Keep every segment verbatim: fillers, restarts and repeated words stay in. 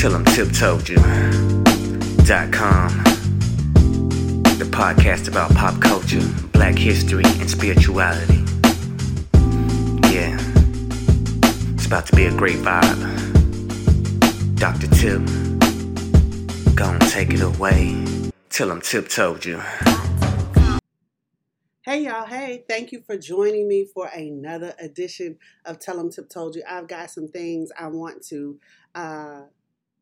Tell Em Tip Told You dot com, the podcast about pop culture, black history, and spirituality. Yeah, it's about to be a great vibe. Doctor Tip, gonna take it away. Tell Em Tip Told You. Hey y'all, hey, thank you for joining me for another edition of Tell Em Tip Told You. I've got some things I want to, uh,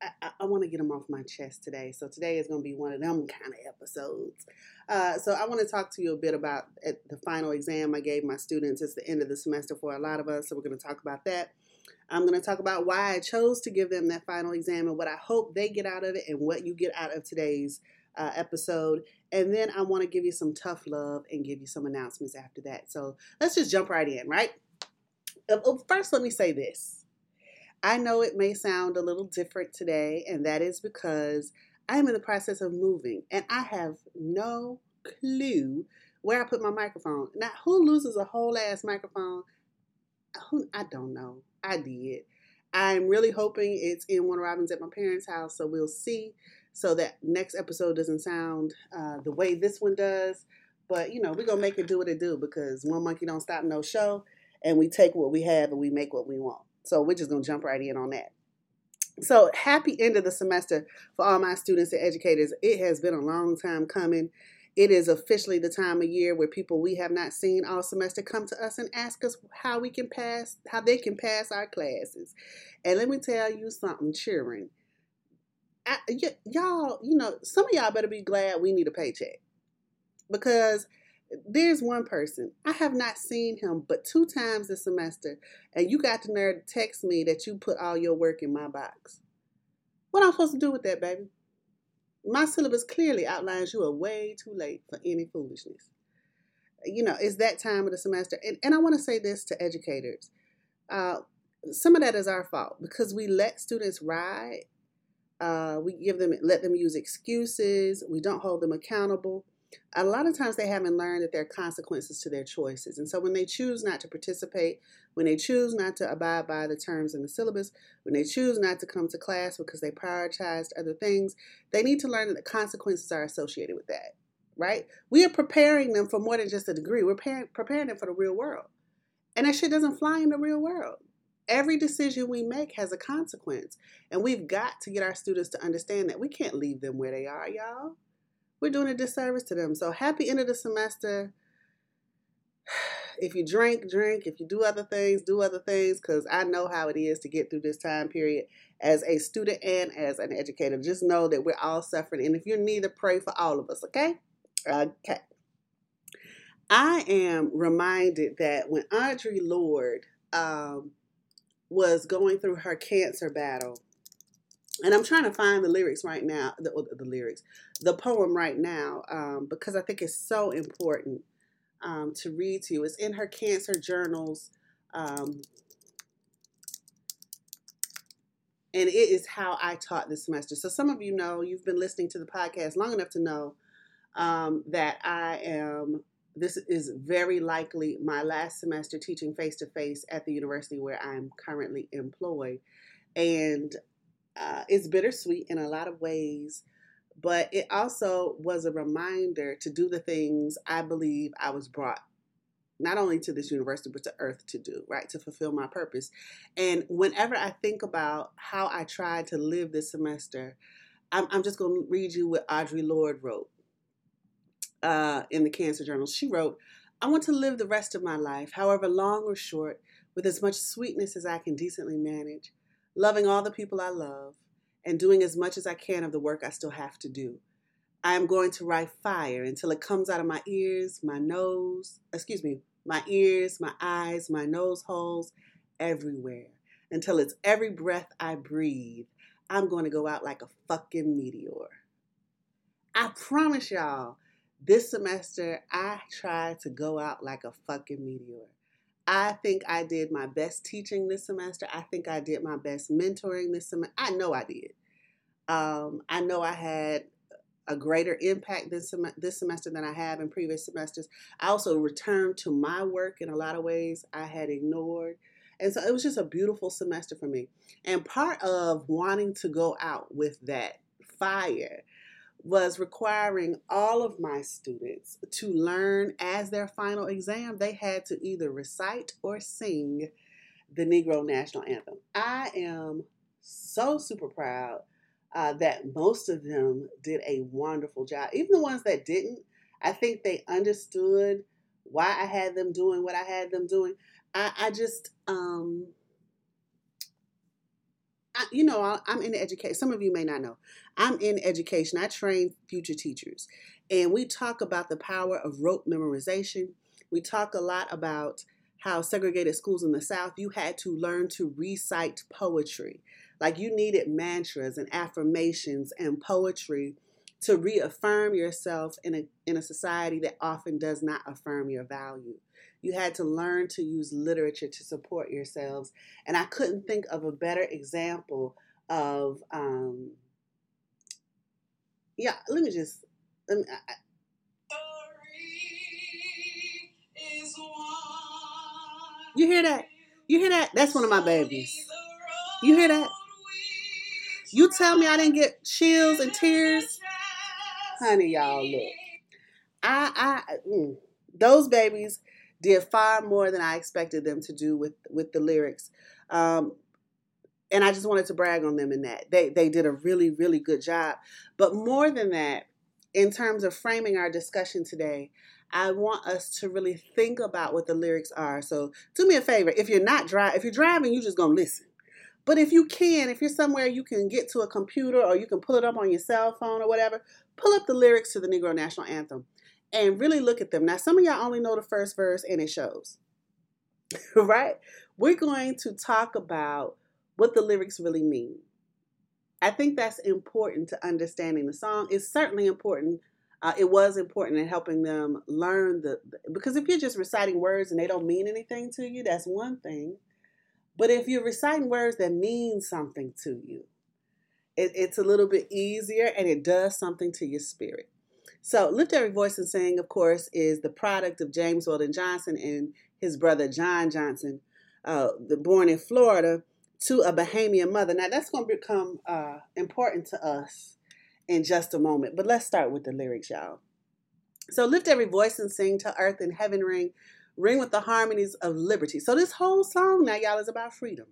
I, I want to get them off my chest today. So today is going to be one of them kind of episodes. Uh, so I want to talk to you a bit about at the final exam I gave my students. It's the end of the semester for a lot of us, so we're going to talk about that. I'm going to talk about why I chose to give them that final exam and what I hope they get out of it and what you get out of today's Uh, episode, and then I want to give you some tough love and give you some announcements after that. So let's just jump right in, right? First, let me say this. I know it may sound a little different today, and that is because I am in the process of moving, and I have no clue where I put my microphone. Now, who loses a whole ass microphone? Who? I don't know. I did. I'm really hoping it's in one of Robin's at my parents' house, so we'll see. So that next episode doesn't sound uh, the way this one does. But, you know, we're going to make it do what it do because one monkey don't stop no show. And we take what we have and we make what we want. So we're just going to jump right in on that. So happy end of the semester for all my students and educators. It has been a long time coming. It is officially the time of year where people we have not seen all semester come to us and ask us how we can pass, how they can pass our classes. And let me tell you something cheering. I, y- y'all, you know, some of y'all better be glad we need a paycheck because there's one person. I have not seen him but two times this semester, and you got the nerve to text me that you put all your work in my box. What am I supposed to do with that, baby? My syllabus clearly outlines you are way too late for any foolishness. You know, it's that time of the semester. And, and I want to say this to educators. Uh, some of that is our fault because we let students ride. Uh, we give them, let them use excuses. We don't hold them accountable. A lot of times they haven't learned that there are consequences to their choices. And so when they choose not to participate, when they choose not to abide by the terms in the syllabus, when they choose not to come to class because they prioritized other things, they need to learn that the consequences are associated with that, right? We are preparing them for more than just a degree. We're par- preparing them for the real world. And that shit doesn't fly in the real world. Every decision we make has a consequence, and we've got to get our students to understand that we can't leave them where they are, y'all. We're doing a disservice to them. So happy end of the semester. If you drink, drink. If you do other things, do other things, because I know how it is to get through this time period as a student and as an educator. Just know that we're all suffering, and if you're neither, pray for all of us, okay? Okay. I am reminded that when Audre Lorde, um, was going through her cancer battle. And I'm trying to find the lyrics right now, the, the lyrics, the poem right now, um, because I think it's so important um, to read to you. It's in her cancer journals. Um, and it is how I taught this semester. So some of you know, you've been listening to the podcast long enough to know um, that I am... This is very likely my last semester teaching face-to-face at the university where I'm currently employed. And uh, it's bittersweet in a lot of ways, but it also was a reminder to do the things I believe I was brought, not only to this university, but to Earth to do, right, to fulfill my purpose. And whenever I think about how I tried to live this semester, I'm, I'm just going to read you what Audre Lorde wrote. Uh, in the Cancer Journal, she wrote, I want to live the rest of my life, however long or short, with as much sweetness as I can decently manage, loving all the people I love, and doing as much as I can of the work I still have to do. I am going to write fire until it comes out of my ears, my nose, excuse me, my ears, my eyes, my nose holes, everywhere, until it's every breath I breathe. I'm going to go out like a fucking meteor. I promise y'all, this semester, I tried to go out like a fucking meteor. I think I did my best teaching this semester. I think I did my best mentoring this semester. I know I did. Um, I know I had a greater impact this, sem- this semester than I have in previous semesters. I also returned to my work in a lot of ways I had ignored. And so it was just a beautiful semester for me. And part of wanting to go out with that fire was requiring all of my students to learn as their final exam, they had to either recite or sing the Negro National Anthem. I am so super proud uh, that most of them did a wonderful job. Even the ones that didn't, I think they understood why I had them doing what I had them doing. I, I just, um, I, you know, I, I'm in education. Some of you may not know. I'm in education. I train future teachers. And we talk about the power of rote memorization. We talk a lot about how segregated schools in the South, you had to learn to recite poetry. Like you needed mantras and affirmations and poetry to reaffirm yourself in a in a society that often does not affirm your value. You had to learn to use literature to support yourselves. And I couldn't think of a better example of, um, yeah, let me just, let me, I, you hear that? You hear that? That's one of my babies. You hear that? You tell me I didn't get chills and tears? Honey, y'all, look. I, I, mm, those babies did far more than I expected them to do with, with the lyrics. Um, and I just wanted to brag on them in that. They, they did a really, really good job. But more than that, in terms of framing our discussion today, I want us to really think about what the lyrics are. So do me a favor. If you're not driving, if you're driving, you're just going to listen. But if you can, if you're somewhere you can get to a computer or you can pull it up on your cell phone or whatever, pull up the lyrics to the Negro National Anthem and really look at them. Now, some of y'all only know the first verse and it shows, right? We're going to talk about what the lyrics really mean. I think that's important to understanding the song. It's certainly important. Uh, it was important in helping them learn the, because if you're just reciting words and they don't mean anything to you, that's one thing. But if you're reciting words that mean something to you, it, it's a little bit easier and it does something to your spirit. So Lift Every Voice and Sing, of course, is the product of James Weldon Johnson and his brother John Johnson, uh, born in Florida to a Bahamian mother. Now, that's going to become uh, important to us in just a moment. But let's start with the lyrics, y'all. So lift every voice and sing till earth and heaven ring, ring with the harmonies of liberty. So this whole song now, y'all, is about freedom.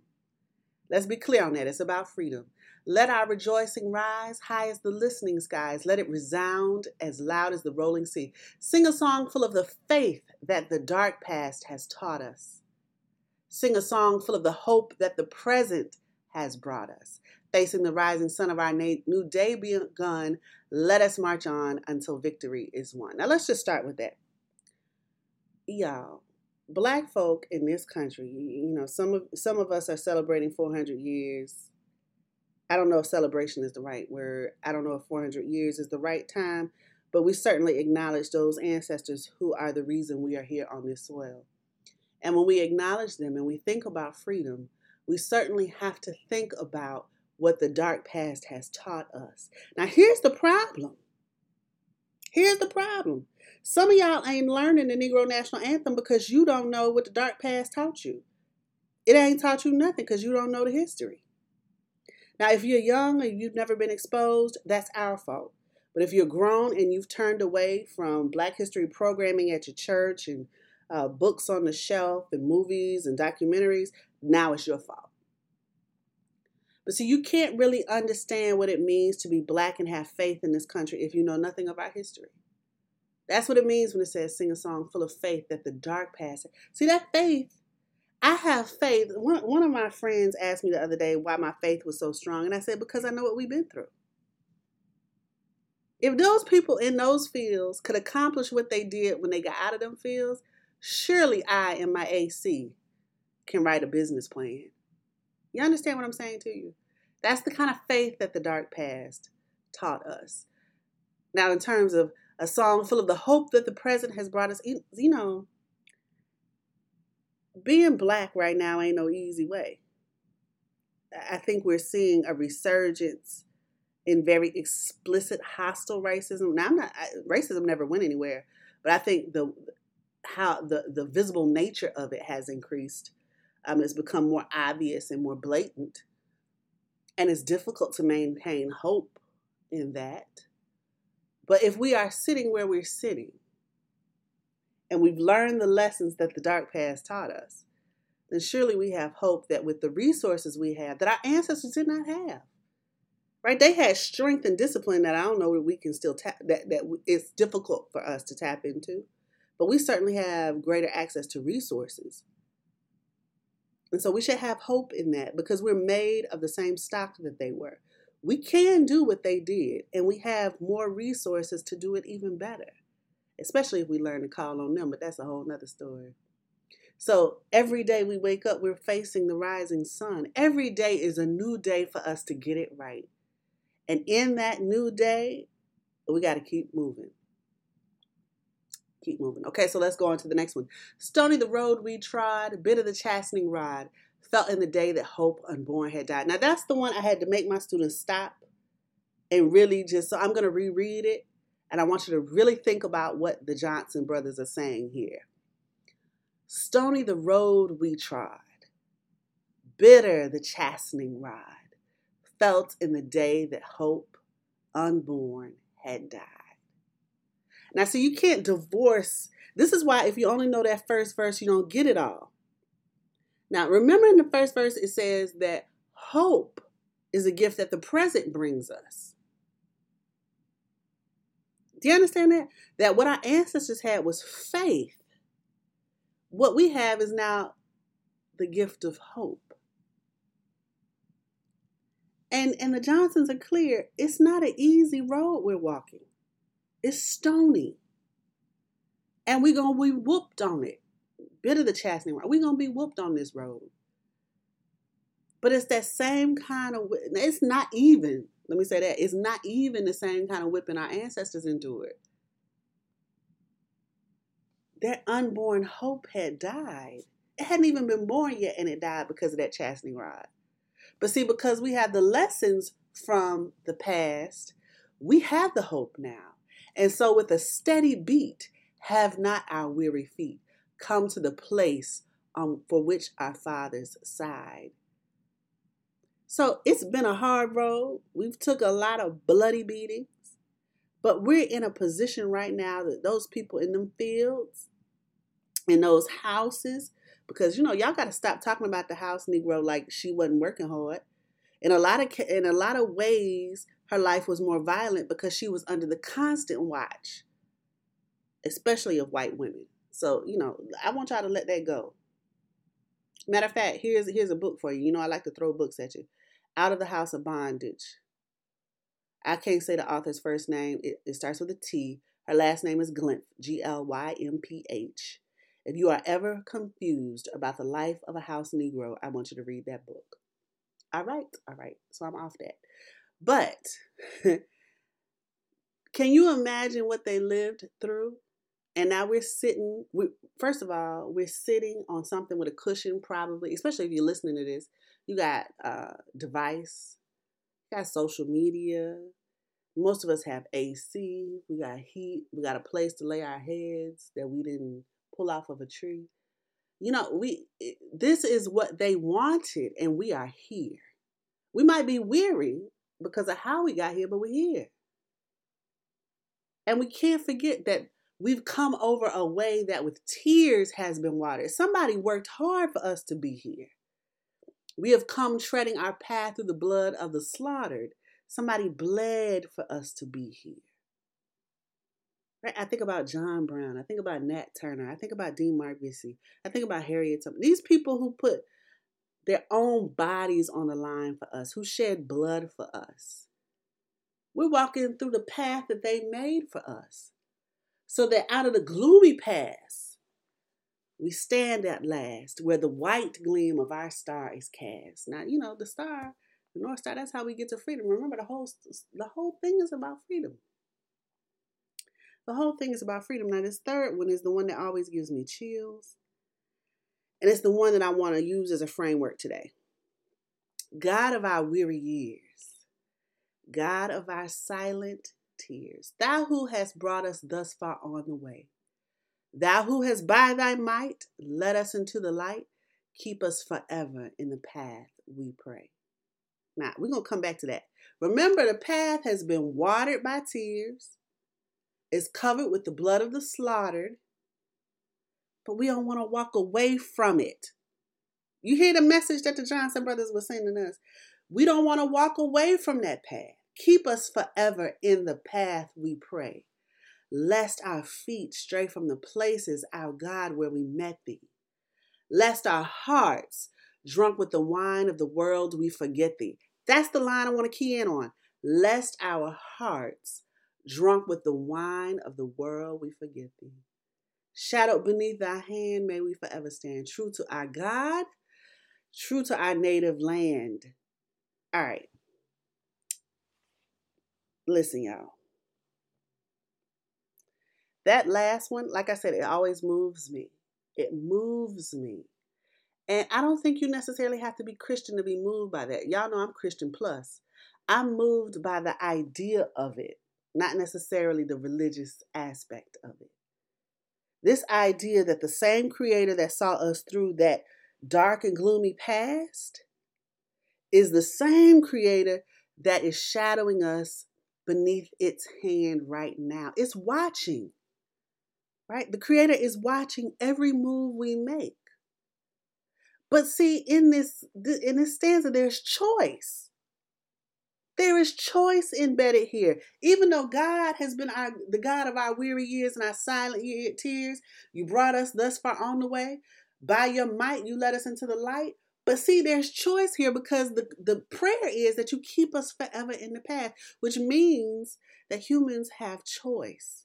Let's be clear on that. It's about freedom. Let our rejoicing rise high as the listening skies. Let it resound as loud as the rolling sea. Sing a song full of the faith that the dark past has taught us. Sing a song full of the hope that the present has brought us. Facing the rising sun of our na- new day begun, let us march on until victory is won. Now, let's just start with that. Y'all, Black folk in this country, you know, some of some of us are celebrating four hundred years. I don't know if celebration is the right word. I don't know if four hundred years is the right time, but we certainly acknowledge those ancestors who are the reason we are here on this soil. And when we acknowledge them and we think about freedom, we certainly have to think about what the dark past has taught us. Now, here's the problem. Here's the problem. Some of y'all ain't learning the Negro National Anthem because you don't know what the dark past taught you. It ain't taught you nothing because you don't know the history. Now, if you're young and you've never been exposed, that's our fault. But if you're grown and you've turned away from Black history programming at your church and uh, books on the shelf and movies and documentaries, now it's your fault. But see, you can't really understand what it means to be Black and have faith in this country if you know nothing of our history. That's what it means when it says sing a song full of faith that the dark past. See, that faith, I have faith. One, one of my friends asked me the other day why my faith was so strong. And I said, because I know what we've been through. If those people in those fields could accomplish what they did when they got out of them fields, surely I and my A C can write a business plan. You understand what I'm saying to you? That's the kind of faith that the dark past taught us. Now, in terms of a song full of the hope that the present has brought us, you know, being Black right now ain't no easy way. I think we're seeing a resurgence in very explicit hostile racism. Now, I'm not I, racism never went anywhere, but I think the how the the visible nature of it has increased. um, it's become more obvious and more blatant. And it's difficult to maintain hope in that. But if we are sitting where we're sitting, and we've learned the lessons that the dark past taught us, then surely we have hope that with the resources we have, that our ancestors did not have, right? They had strength and discipline that I don't know that we can still tap, that, that it's difficult for us to tap into, but we certainly have greater access to resources. And so we should have hope in that because we're made of the same stock that they were. We can do what they did, and we have more resources to do it even better, especially if we learn to call on them, but that's a whole nother story. So every day we wake up, we're facing the rising sun. Every day is a new day for us to get it right. And in that new day, we got to keep moving. Keep moving. Okay, so let's go on to the next one. Stony the road we trod, bitter the chastening rod, felt in the day that hope unborn had died. Now that's the one I had to make my students stop and really just, so I'm going to reread it. And I want you to really think about what the Johnson brothers are saying here. Stony the road we trod, bitter the chastening rod, felt in the day that hope unborn had died. Now, so you can't divorce. This is why if you only know that first verse, you don't get it all. Now, remember in the first verse, it says that hope is a gift that the present brings us. Do you understand that? That what our ancestors had was faith. What we have is now the gift of hope. And, and the Johnsons are clear. It's not an easy road we're walking. It's stony. And we're going to be whooped on it. Bit of the chastening road. We're going to be whooped on this road. But it's that same kind of, it's not even. Let me say that. It's not even the same kind of whipping our ancestors endured. Their unborn hope had died. It hadn't even been born yet, and it died because of that chastening rod. But see, because we have the lessons from the past, we have the hope now. And so with a steady beat, have not our weary feet come to the place um, for which our fathers sighed. So it's been a hard road. We've took a lot of bloody beatings, but we're in a position right now that those people in them fields, in those houses, because, you know, y'all got to stop talking about the house Negro like she wasn't working hard. In a lot of in a lot of ways, her life was more violent because she was under the constant watch, especially of white women. So, you know, I want y'all to let that go. Matter of fact, here's here's a book for you. You know, I like to throw books at you. Out of the House of Bondage. I can't say the author's first name. It, it starts with a T. Her last name is Glymph, G L Y M P H. If you are ever confused about the life of a house Negro, I want you to read that book. All right. All right. So I'm off that. But can you imagine what they lived through? And now we're sitting, we, first of all, we're sitting on something with a cushion probably, especially if you're listening to this. You got a uh, device, you got social media. Most of us have A C, we got heat, we got a place to lay our heads that we didn't pull off of a tree. You know, we this is what they wanted, and we are here. We might be weary because of how we got here, but we're here. And we can't forget that we've come over a way that with tears has been watered. Somebody worked hard for us to be here. We have come treading our path through the blood of the slaughtered. Somebody bled for us to be here. Right? I think about John Brown. I think about Nat Turner. I think about Denmark Vesey. I think about Harriet Tubman. These people who put their own bodies on the line for us, who shed blood for us. We're walking through the path that they made for us. So that out of the gloomy past, we stand at last where the white gleam of our star is cast. Now, you know, the star, the North Star, that's how we get to freedom. Remember, the whole the whole thing is about freedom. The whole thing is about freedom. Now, this third one is the one that always gives me chills. And it's the one that I want to use as a framework today. God of our weary years, God of our silent tears, thou who hast brought us thus far on the way, thou who hast by thy might led us into the light, Keep us forever in the path, we pray. Now, we're going to come back to that. Remember, the path has been watered by tears. It's covered with the blood of the slaughtered. But we don't want to walk away from it. You hear the message that the Johnson brothers were sending us. We don't want to walk away from that path. Keep us forever in the path, we pray, lest our feet stray from the places, our God, where we met thee. Lest our hearts, drunk with the wine of the world, we forget thee. That's the line I want to key in on. Lest our hearts, drunk with the wine of the world, we forget thee. Shadowed beneath thy hand, may we forever stand true to our God, true to our native land. All right. Listen, y'all. That last one, like I said, it always moves me. It moves me. And I don't think you necessarily have to be Christian to be moved by that. Y'all know I'm Christian plus. I'm moved by the idea of it, not necessarily the religious aspect of it. This idea that the same creator that saw us through that dark and gloomy past is the same creator that is shadowing us beneath its hand right now. It's watching. Right? The creator is watching every move we make. But see, in this, in this stanza, there's choice. There is choice embedded here. Even though God has been our, the God of our weary years and our silent tears, you brought us thus far on the way. By your might, you led us into the light. But see, there's choice here because the, the prayer is that you keep us forever in the path, which means that humans have choice.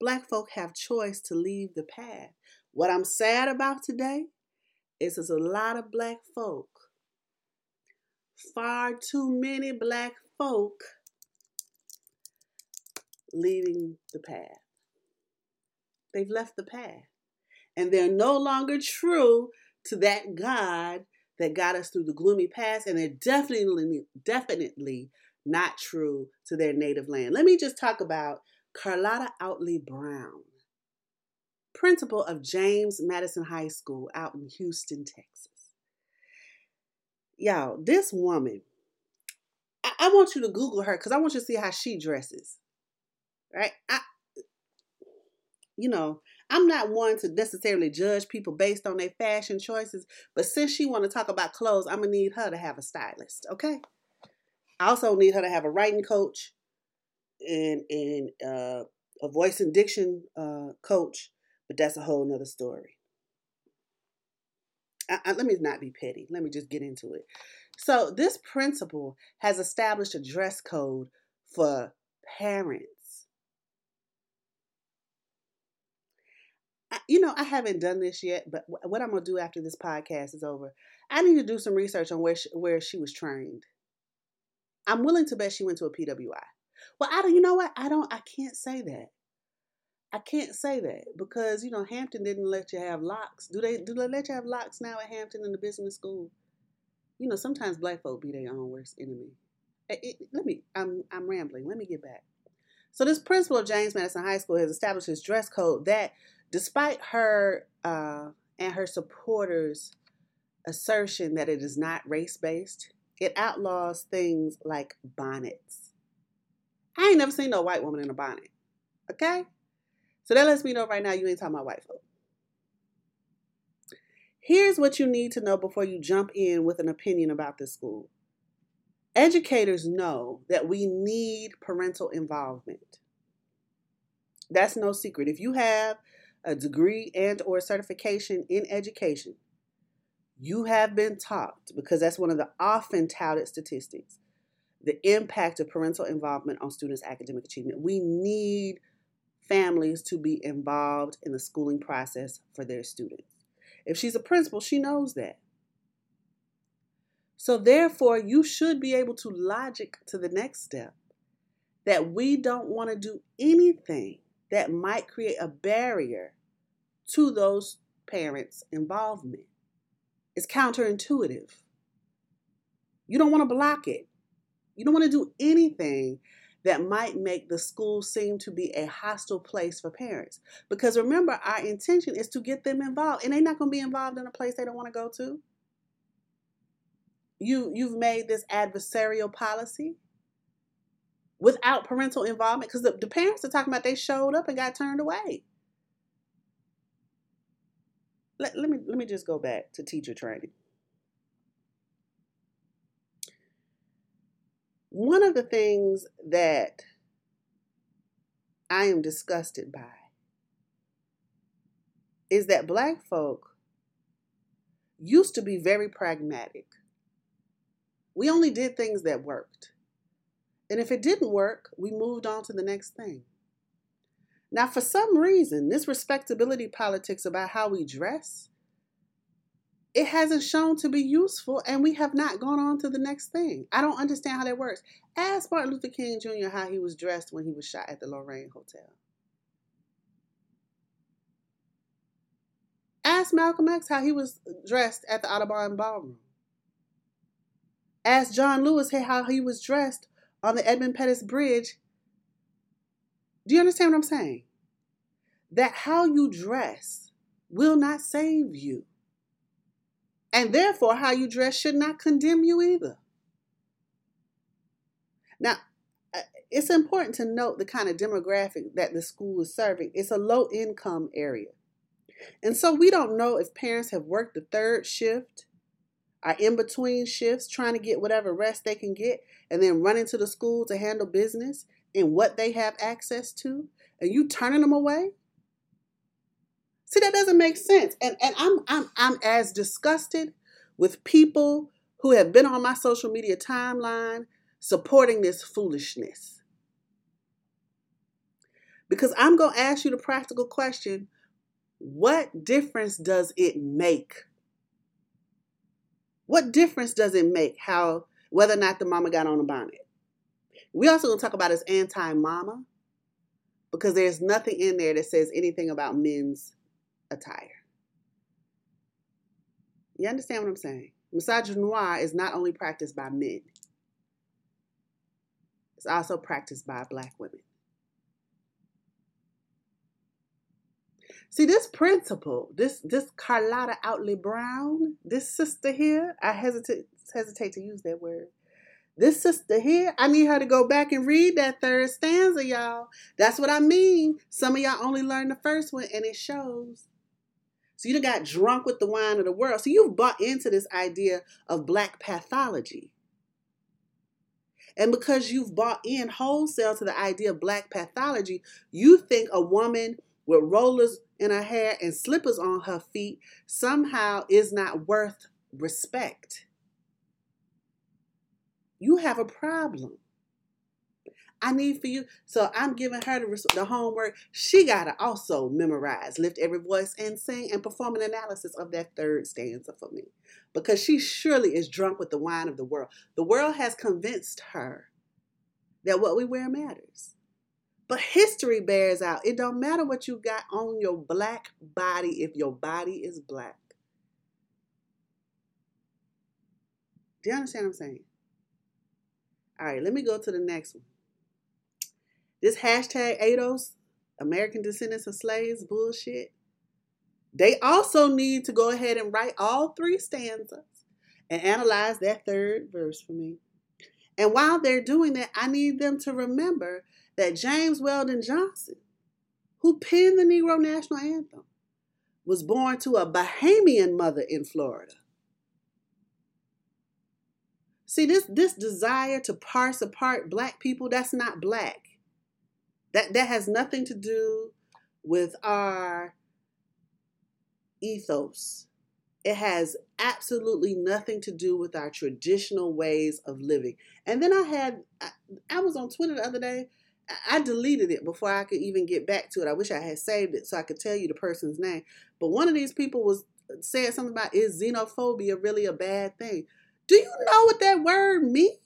Black folk have choice to leave the path. What I'm sad about today is there's a lot of Black folk, far too many Black folk leaving the path. They've left the path. And they're no longer true to that God that got us through the gloomy past. And they're definitely, definitely not true to their native land. Let me just talk about Carlotta Outley Brown, principal of James Madison High School out in Houston, Texas. Y'all, this woman, I, I want you to Google her because I want you to see how she dresses, right? I, you know, I'm not one to necessarily judge people based on their fashion choices, but since she want to talk about clothes, I'm going to need her to have a stylist, okay? I also need her to have a writing coach. And, and uh, a voice and diction uh, coach, but that's a whole nother story. I, I, let me not be petty. Let me just get into it. So this principal has established a dress code for parents. I, you know, I haven't done this yet, but w- what I'm going to do after this podcast is over, I need to do some research on where she, where she was trained. I'm willing to bet she went to a P W I. Well, I don't, you know what? I don't, I can't say that. I can't say that because, you know, Hampton didn't let you have locks. Do they, do they let you have locks now at Hampton in the business school? You know, sometimes Black folk be their own worst enemy. It, it, let me, I'm, I'm rambling. Let me get back. So this principal of James Madison High School has established his dress code that despite her uh, and her supporters' assertion that it is not race-based, it outlaws things like bonnets. I ain't never seen no white woman in a bonnet, okay? So that lets me know right now you ain't talking about white folk. Here's what you need to know before you jump in with an opinion about this school. Educators know that we need parental involvement. That's no secret. If you have a degree and or certification in education, you have been taught, because that's one of the often touted statistics, the impact of parental involvement on students' academic achievement. We need families to be involved in the schooling process for their students. If she's a principal, she knows that. So therefore, you should be able to logic to the next step that we don't want to do anything that might create a barrier to those parents' involvement. It's counterintuitive. You don't want to block it. You don't want to do anything that might make the school seem to be a hostile place for parents. Because remember, our intention is to get them involved. And they're not going to be involved in a place they don't want to go to. you, you've made this adversarial policy without parental involvement, because the, the parents are talking about they showed up and got turned away. Let, let me, let me just go back to teacher training. One of the things that I am disgusted by is that Black folk used to be very pragmatic. We only did things that worked. And if it didn't work, we moved on to the next thing. Now, for some reason, this respectability politics about how we dress, it hasn't shown to be useful, and we have not gone on to the next thing. I don't understand how that works. Ask Martin Luther King Junior how he was dressed when he was shot at the Lorraine Hotel. Ask Malcolm X how he was dressed at the Audubon Ballroom. Ask John Lewis how he was dressed on the Edmund Pettus Bridge. Do you understand what I'm saying? That how you dress will not save you. And therefore, how you dress should not condemn you either. Now, it's important to note the kind of demographic that the school is serving. It's a low-income area. And so we don't know if parents have worked the third shift, are in between shifts, trying to get whatever rest they can get, and then running to the school to handle business and what they have access to, and you turning them away. See, that doesn't make sense. And and I'm I'm I'm as disgusted with people who have been on my social media timeline supporting this foolishness. Because I'm going to ask you the practical question, what difference does it make? What difference does it make how whether or not the mama got on a bonnet? We're also going to talk about this anti-mama, because there's nothing in there that says anything about men's attire. You understand what I'm saying? Misogynoir is not only practiced by men. It's also practiced by Black women. See, this principle, this this Carlotta Outley Brown, this sister here, I hesitate hesitate to use that word. This sister here, I need her to go back and read that third stanza, y'all. That's what I mean. Some of y'all only learned the first one, and it shows. So you done got drunk with the wine of the world. So you've bought into this idea of Black pathology. And because you've bought in wholesale to the idea of Black pathology, you think a woman with rollers in her hair and slippers on her feet somehow is not worth respect. You have a problem. I need for you. So I'm giving her the, the homework. She got to also memorize, lift every voice and sing, and perform an analysis of that third stanza for me. Because she surely is drunk with the wine of the world. The world has convinced her that what we wear matters. But history bears out, it don't matter what you got on your Black body if your body is Black. Do you understand what I'm saying? All right, let me go to the next one. This hashtag A D O S, American Descendants of Slaves, bullshit. They also need to go ahead and write all three stanzas and analyze that third verse for me. And while they're doing that, I need them to remember that James Weldon Johnson, who penned the Negro National Anthem, was born to a Bahamian mother in Florida. See, this this desire to parse apart Black people, that's not Black. That, that has nothing to do with our ethos. It has absolutely nothing to do with our traditional ways of living. And then I had, I, I was on Twitter the other day. I deleted it before I could even get back to it. I wish I had saved it so I could tell you the person's name. But one of these people was saying something about, is xenophobia really a bad thing? Do you know what that word means?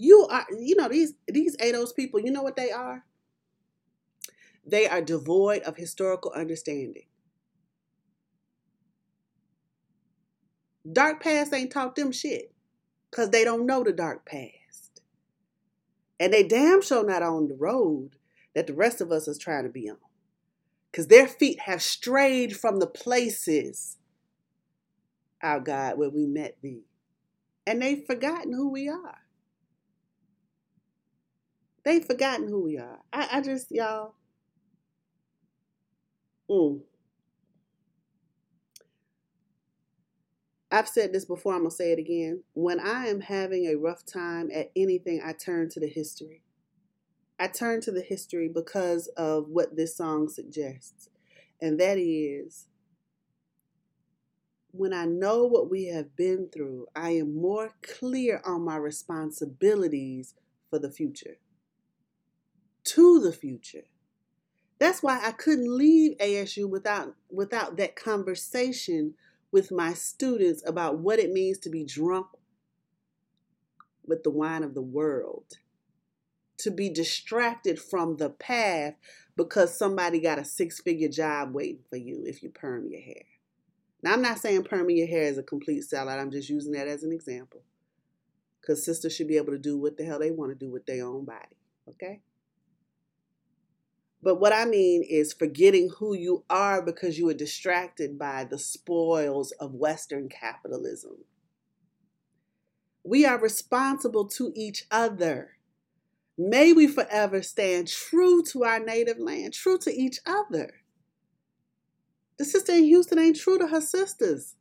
You are, you know, these, these A D O S people, you know what they are? They are devoid of historical understanding. Dark past ain't taught them shit because they don't know the dark past. And they damn sure not on the road that the rest of us is trying to be on, because their feet have strayed from the places our God, where we met thee. And they've forgotten who we are. They've forgotten who we are. I, I just, y'all. Mm. I've said this before, I'm going to say it again. When I am having a rough time at anything, I turn to the history. I turn to the history because of what this song suggests. And that is, when I know what we have been through, I am more clear on my responsibilities for the future. To the future. That's why I couldn't leave A S U without, without that conversation with my students about what it means to be drunk with the wine of the world, to be distracted from the path because somebody got a six-figure job waiting for you if you perm your hair. Now, I'm not saying perming your hair is a complete sellout. I'm just using that as an example because sisters should be able to do what the hell they want to do with their own body, okay? But what I mean is forgetting who you are because you are distracted by the spoils of Western capitalism. We are responsible to each other. May we forever stand true to our native land, true to each other. The sister in Houston ain't true to her sisters.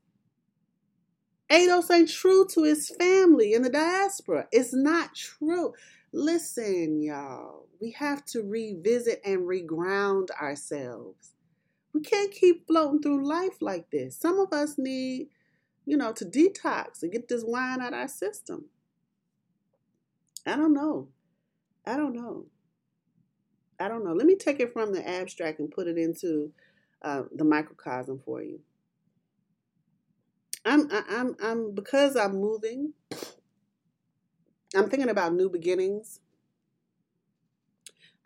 A D O S ain't true to his family in the diaspora. It's not true. Listen, y'all, we have to revisit and reground ourselves. We can't keep floating through life like this. Some of us need, you know, to detox and get this wine out of our system. I don't know. I don't know. I don't know. Let me take it from the abstract and put it into uh, the microcosm for you. I'm, I'm, I'm, because I'm moving, I'm thinking about new beginnings.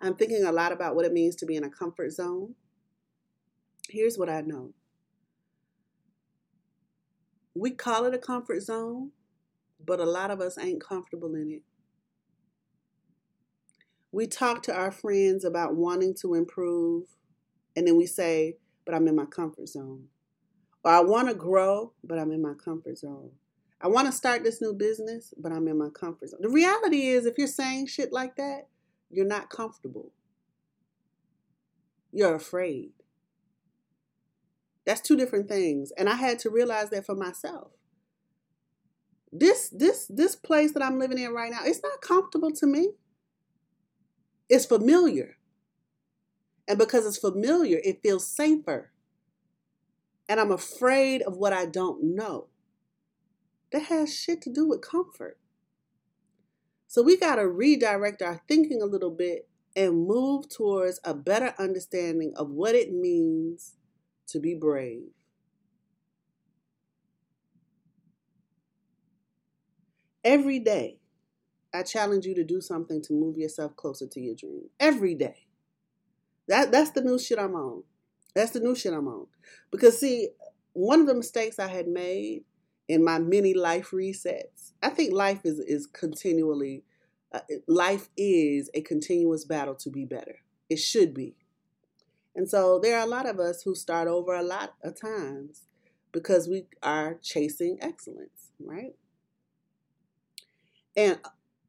I'm thinking a lot about what it means to be in a comfort zone. Here's what I know. We call it a comfort zone, but a lot of us ain't comfortable in it. We talk to our friends about wanting to improve, and then we say, but I'm in my comfort zone. Or I want to grow, but I'm in my comfort zone. I want to start this new business, but I'm in my comfort zone. The reality is, if you're saying shit like that, you're not comfortable. You're afraid. That's two different things. And I had to realize that for myself. This, this, this place that I'm living in right now, it's not comfortable to me. It's familiar. And because it's familiar, it feels safer. And I'm afraid of what I don't know. That has shit to do with comfort. So we got to redirect our thinking a little bit and move towards a better understanding of what it means to be brave. Every day, I challenge you to do something to move yourself closer to your dream. Every day. That, that's the new shit I'm on. That's the new shit I'm on. Because see, one of the mistakes I had made in my many life resets. I think life is, is continually, uh, life is a continuous battle to be better. It should be. And so there are a lot of us who start over a lot of times because we are chasing excellence, right? And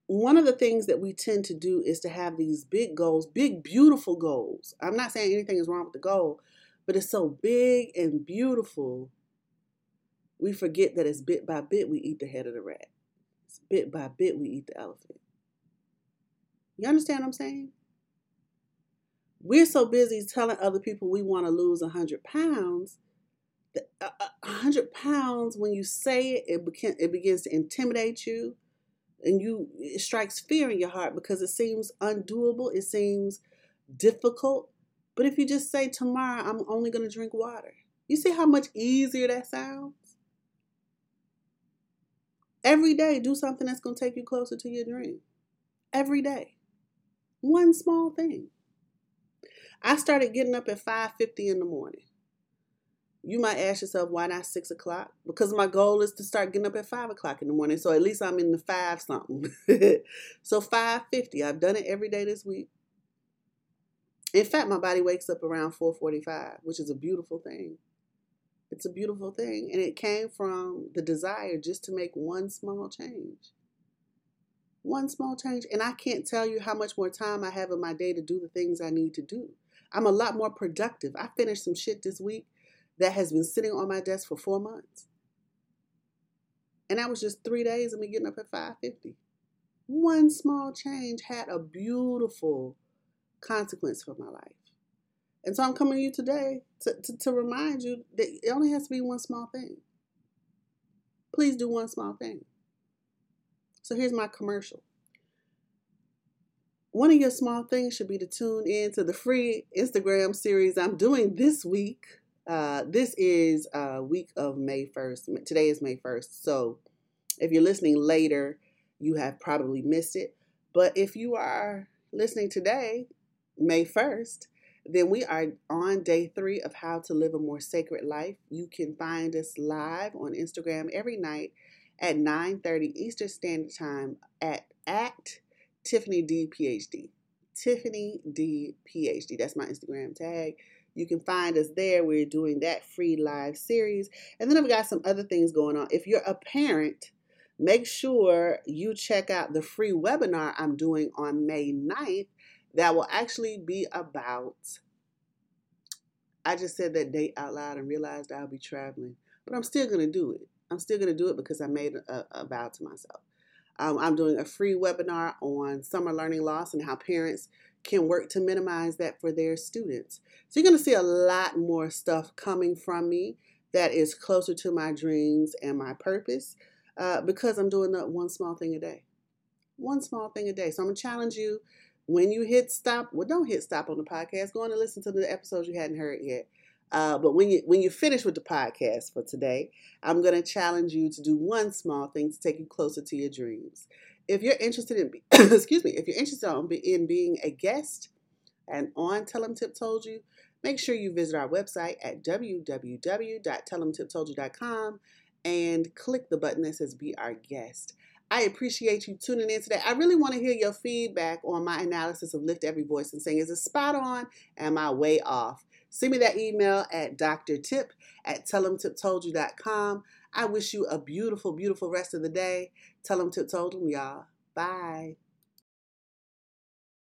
one of the things that we tend to do is to have these big goals, big, beautiful goals. I'm not saying anything is wrong with the goal, but it's so big and beautiful. We forget that it's bit by bit we eat the head of the rat. It's bit by bit we eat the elephant. You understand what I'm saying? We're so busy telling other people we want to lose one hundred pounds. one hundred pounds, when you say it, it, beca- it begins to intimidate you. And you it strikes fear in your heart because it seems undoable. It seems difficult. But if you just say, tomorrow, I'm only going to drink water. You see how much easier that sounds? Every day, do something that's going to take you closer to your dream. Every day. One small thing. I started getting up at five fifty in the morning. You might ask yourself, why not six o'clock? Because my goal is to start getting up at five o'clock in the morning. So at least I'm in the five something. So five fifty. I've done it every day this week. In fact, my body wakes up around four forty-five, which is a beautiful thing. It's a beautiful thing. And it came from the desire just to make one small change. One small change. And I can't tell you how much more time I have in my day to do the things I need to do. I'm a lot more productive. I finished some shit this week that has been sitting on my desk for four months. And that was just three days of me getting up at five fifty. One small change had a beautiful consequence for my life. And so I'm coming to you today to, to, to remind you that it only has to be one small thing. Please do one small thing. So here's my commercial. One of your small things should be to tune in to the free Instagram series I'm doing this week. Uh, this is uh, week of May first. Today is May first. So if you're listening later, you have probably missed it. But if you are listening today, May first, then we are on day three of how to live a more sacred life. You can find us live on Instagram every night at nine thirty Eastern Standard Time at, at Tiffany D PhD. Tiffany D PhD. That's my Instagram tag. You can find us there. We're doing that free live series. And then I've got some other things going on. If you're a parent, make sure you check out the free webinar I'm doing on May ninth. That will actually be about, I just said that date out loud and realized I'll be traveling. But I'm still going to do it. I'm still going to do it because I made a, a vow to myself. Um, I'm doing a free webinar on summer learning loss and how parents can work to minimize that for their students. So you're going to see a lot more stuff coming from me that is closer to my dreams and my purpose uh, because I'm doing that one small thing a day. One small thing a day. So I'm going to challenge you. When you hit stop, well, don't hit stop on the podcast. Go on and listen to the episodes you hadn't heard yet. Uh, but when you when you finish with the podcast for today, I'm going to challenge you to do one small thing to take you closer to your dreams. If you're interested in, be, excuse me, if you're interested in, be, in being a guest and on Tell 'Em Tip Told You, make sure you visit our website at w w w dot tell em tip told you dot com and click the button that says Be Our Guest. I appreciate you tuning in today. I really want to hear your feedback on my analysis of Lift Every Voice and Sing. Is it spot on? Am I way off? Send me that email at d r tip at tell em tip told you dot com. I wish you a beautiful, beautiful rest of the day. Tell 'em Tip Told 'em, y'all. Bye.